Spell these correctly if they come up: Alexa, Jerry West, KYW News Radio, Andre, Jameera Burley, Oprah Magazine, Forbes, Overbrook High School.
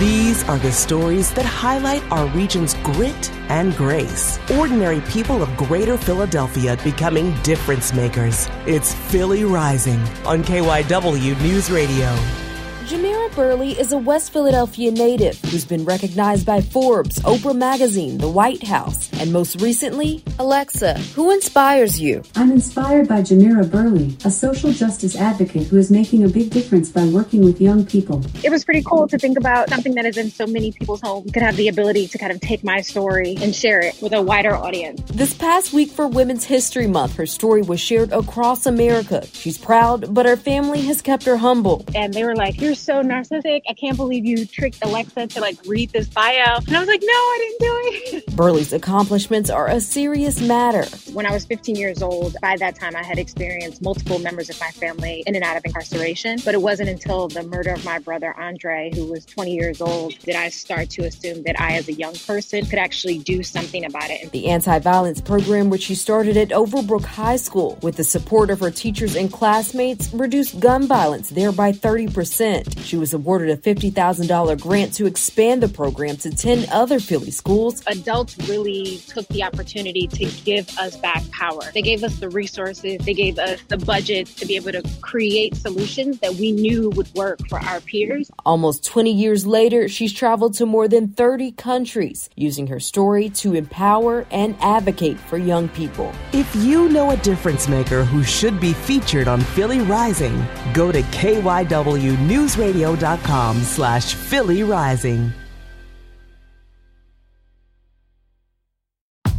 These are the stories that highlight our region's grit and grace. Ordinary people of Greater Philadelphia becoming difference makers. It's Philly Rising on KYW News Radio. Jameera Burley is a West Philadelphia native who's been recognized by Forbes, Oprah Magazine, the White House, and most recently, Alexa. Who inspires you? I'm inspired by Jameera Burley, a social justice advocate who is making a big difference by working with young people. It was pretty cool to think about something that is in so many people's homes could have the ability to kind of take my story and share it with a wider audience. This past week for Women's History Month, her story was shared across America. She's proud, but her family has kept her humble. And they were like, "You're so narcissistic. I can't believe you tricked Alexa to read this bio." And I was like, "No, I didn't do it." Burley's accomplishments are a serious matter. When I was 15 years old, by that time I had experienced multiple members of my family in and out of incarceration. But it wasn't until the murder of my brother Andre, who was 20 years old, did I start to assume that I, as a young person, could actually do something about it. The anti-violence program, which she started at Overbrook High School with the support of her teachers and classmates, reduced gun violence there by 30%. She was awarded a $50,000 grant to expand the program to 10 other Philly schools. Adults really took the opportunity to give us back power. They gave us the resources. They gave us the budget to be able to create solutions that we knew would work for our peers. Almost 20 years later, she's traveled to more than 30 countries, using her story to empower and advocate for young people. If you know a difference maker who should be featured on Philly Rising, go to KYW News newsradio.com/Philly Rising.